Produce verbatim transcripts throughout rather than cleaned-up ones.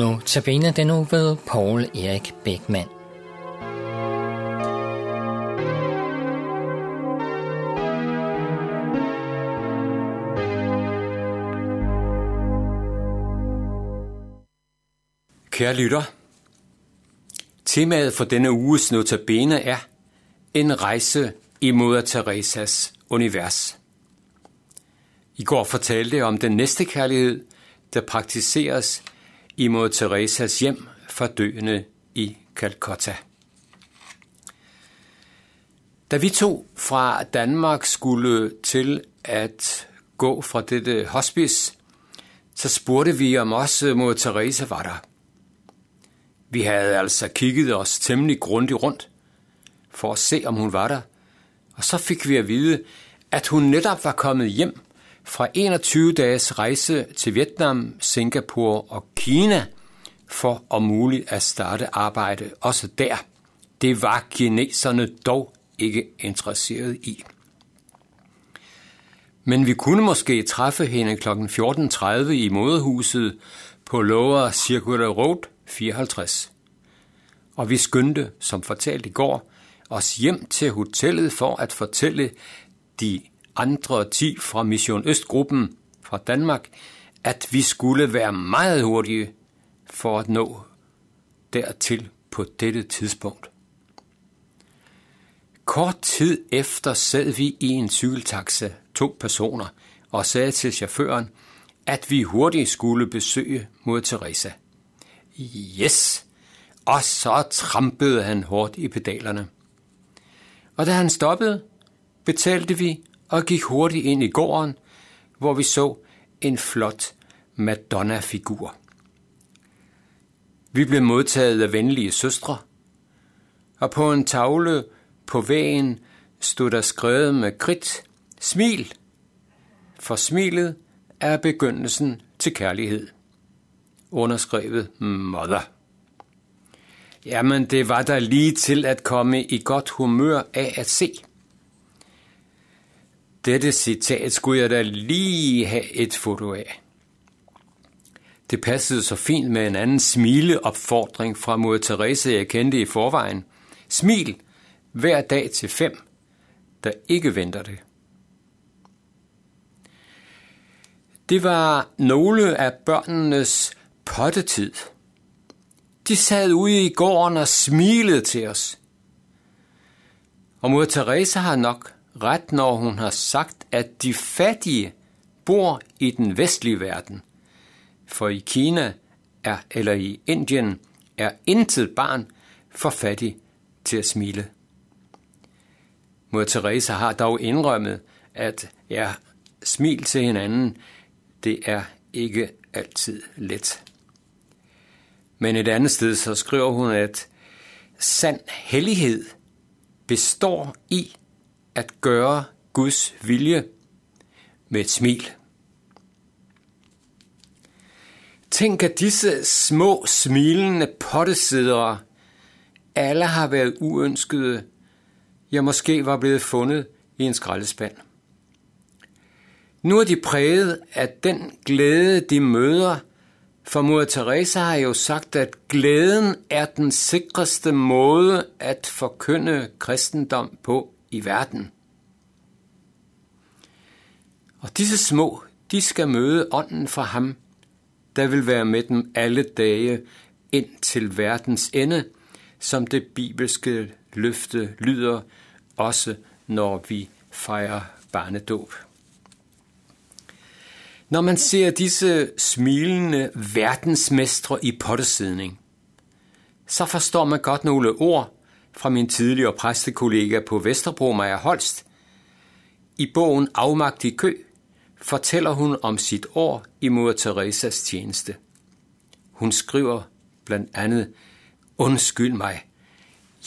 Nu tabiner den nu ved Paul Erik Bækman. Kære lytter, temaet for denne uges notabene er en rejse i Moder Teresas univers. I går fortalte jeg om den næstekærlighed, der praktiseres i Moder Teresas hjem for døende i Calcutta. Da vi to fra Danmark skulle til at gå fra dette hospice, så spurgte vi, om også Moder Teresa var der. Vi havde altså kigget os temmelig grundigt rundt for at se, om hun var der, og så fik vi at vide, at hun netop var kommet hjem fra enogtyve dages rejse til Vietnam, Singapore og Kina for om muligt at starte arbejde også der. Det var kineserne dog ikke interesseret i. Men vi kunne måske træffe hende klokken fjorten tredive i moderhuset på Lower Circular Road fireoghalvtreds. Og vi skyndte, som fortalt i går, os hjem til hotellet for at fortælle de andre ti fra Mission Østgruppen fra Danmark, at vi skulle være meget hurtige for at nå dertil på dette tidspunkt. Kort tid efter sad vi i en cykeltaxa, to personer, og sagde til chaufføren, at vi hurtigt skulle besøge Moder Teresa. Yes! Og så trampede han hårdt i pedalerne. Og da han stoppede, betalte vi og gik hurtigt ind i gården, hvor vi så en flot Madonna-figur. Vi blev modtaget af venlige søstre, og på en tavle på væggen stod der skrevet med kridt: smil, for smilet er begyndelsen til kærlighed. Underskrevet Mother. Jamen, det var der lige til at komme i godt humør af at se. Dette citat skulle jeg da lige have et foto af. Det passede så fint med en anden smileopfordring fra Moder Teresa, jeg kendte i forvejen. Smil hver dag til fem, der ikke venter det. Det var nogle af børnenes pottetid. De sad ude i gården og smilede til os. Og Moder Teresa har nok ret, når hun har sagt, at de fattige bor i den vestlige verden. For i Kina er, eller i Indien er intet barn for fattig til at smile. Moder Teresa har dog indrømmet, at ja, smil til hinanden, det er ikke altid let. Men et andet sted så skriver hun, at sand hellighed består i at gøre Guds vilje med et smil. Tænk, at disse små smilende pottesiddere alle har været uønskede, ja måske var blevet fundet i en skraldespand. Nu er de præget af den glæde, de møder, for Moder Teresa har jo sagt, at glæden er den sikreste måde at forkynde kristendom på i verden. Og disse små, de skal møde ånden fra ham, der vil være med dem alle dage ind til verdens ende, som det bibelske løfte lyder, også når vi fejrer barnedåb. Når man ser disse smilende verdensmestre i pottesidning, så forstår man godt nogle ord fra min tidligere præstekollega på Vesterbro, Maja Holst. I bogen Afmagtig kø fortæller hun om sit år i Moder Teresas tjeneste. Hun skriver blandt andet: undskyld mig,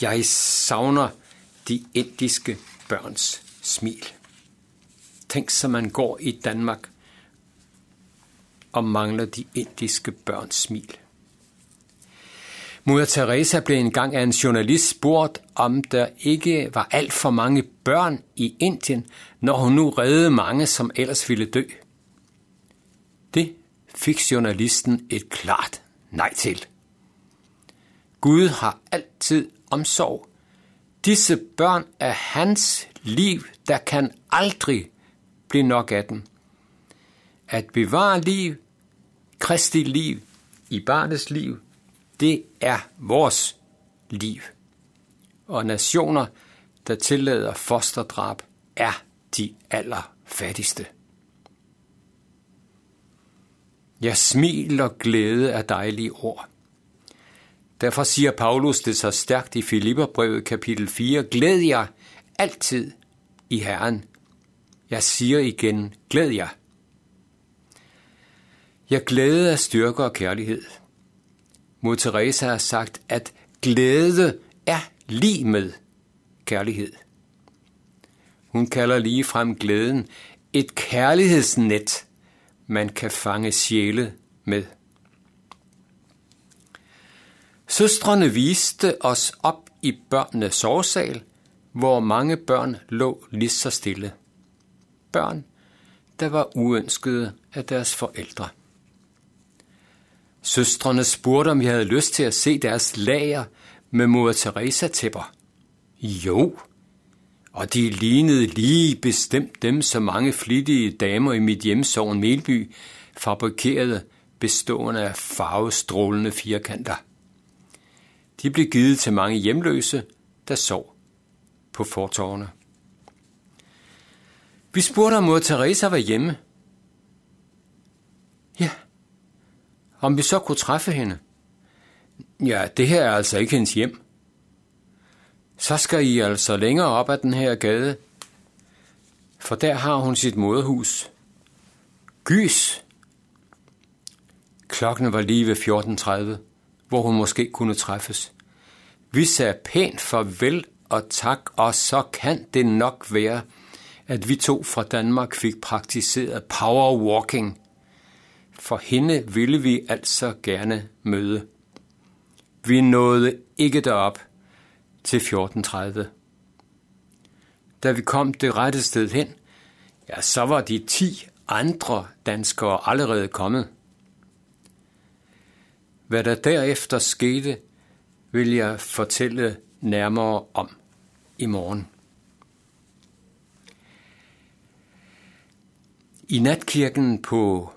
jeg savner de indiske børns smil. Tænk, så man går i Danmark og mangler de indiske børns smil. Moder Teresa blev engang af en journalist spurgt, om der ikke var alt for mange børn i Indien, når hun nu reddede mange, som ellers ville dø. Det fik journalisten et klart nej til. Gud har altid omsorg. Disse børn er hans liv, der kan aldrig blive nok af dem. At bevare liv, Kristi liv, i barnets liv, det er vores liv. Og nationer, der tillader fosterdrab, er de allerfattigste. Jeg smiler glæde af dejlige ord. Derfor siger Paulus det så stærkt i Filipperbrevet kapitel fire. Glæd jer altid i Herren. Jeg siger igen, glæd jer. Jeg glæder af styrke og kærlighed. Mother Teresa har sagt, at glæde er lig med kærlighed. Hun kalder lige frem glæden et kærlighedsnet, man kan fange sjæle med. Søstrene viste os op i børnenes sovesal, hvor mange børn lå lige så stille. Børn, der var uønskede af deres forældre. Søstrene spurgte, om jeg havde lyst til at se deres lager med Mother Teresa-tæpper. Jo, og de lignede lige bestemt dem, som mange flittige damer i mit hjemsogn Melby fabrikerede, bestående af farvestrålende firkanter. De blev givet til mange hjemløse, der sov på fortovene. Vi spurgte, om Mother Teresa var hjemme. Ja, om vi så kunne træffe hende. Ja, det her er altså ikke hendes hjem. Så skal I altså længere op ad den her gade, for der har hun sit moderhus. Gys! Klokken var lige ved fjorten tredive, hvor hun måske kunne træffes. Vi sagde pænt farvel og tak, og så kan det nok være, at vi to fra Danmark fik praktiseret powerwalking. For hende ville vi altså gerne møde. Vi nåede ikke derop til fjorten tredive. Da vi kom det rette sted hen, ja, så var de ti andre danskere allerede kommet. Hvad der derefter skete, vil jeg fortælle nærmere om i morgen. I natkirken på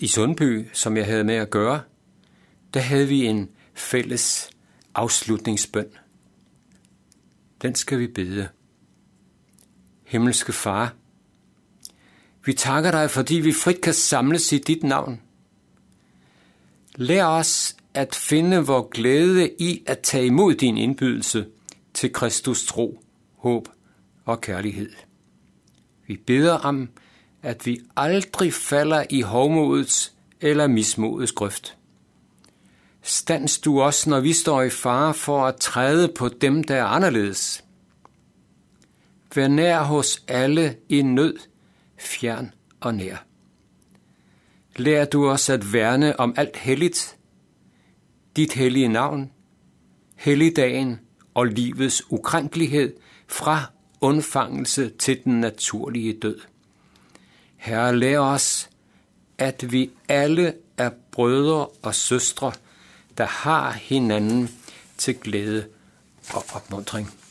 i Sundby, som jeg havde med at gøre, der havde vi en fælles afslutningsbøn. Den skal vi bede. Himmelske Far, vi takker dig, fordi vi frit kan samles i dit navn. Lær os at finde vor glæde i at tage imod din indbydelse til Kristus tro, håb og kærlighed. Vi beder om, at vi aldrig falder i hovmodets eller mismodets grøft. Stands du os, når vi står i fare for at træde på dem, der er anderledes. Vær nær hos alle i nød, fjern og nær. Lær du os at værne om alt helligt, dit hellige navn, helligdagen og livets ukrænkelighed fra undfangelse til den naturlige død. Herre, lær os, at vi alle er brødre og søstre, der har hinanden til glæde og opmuntring.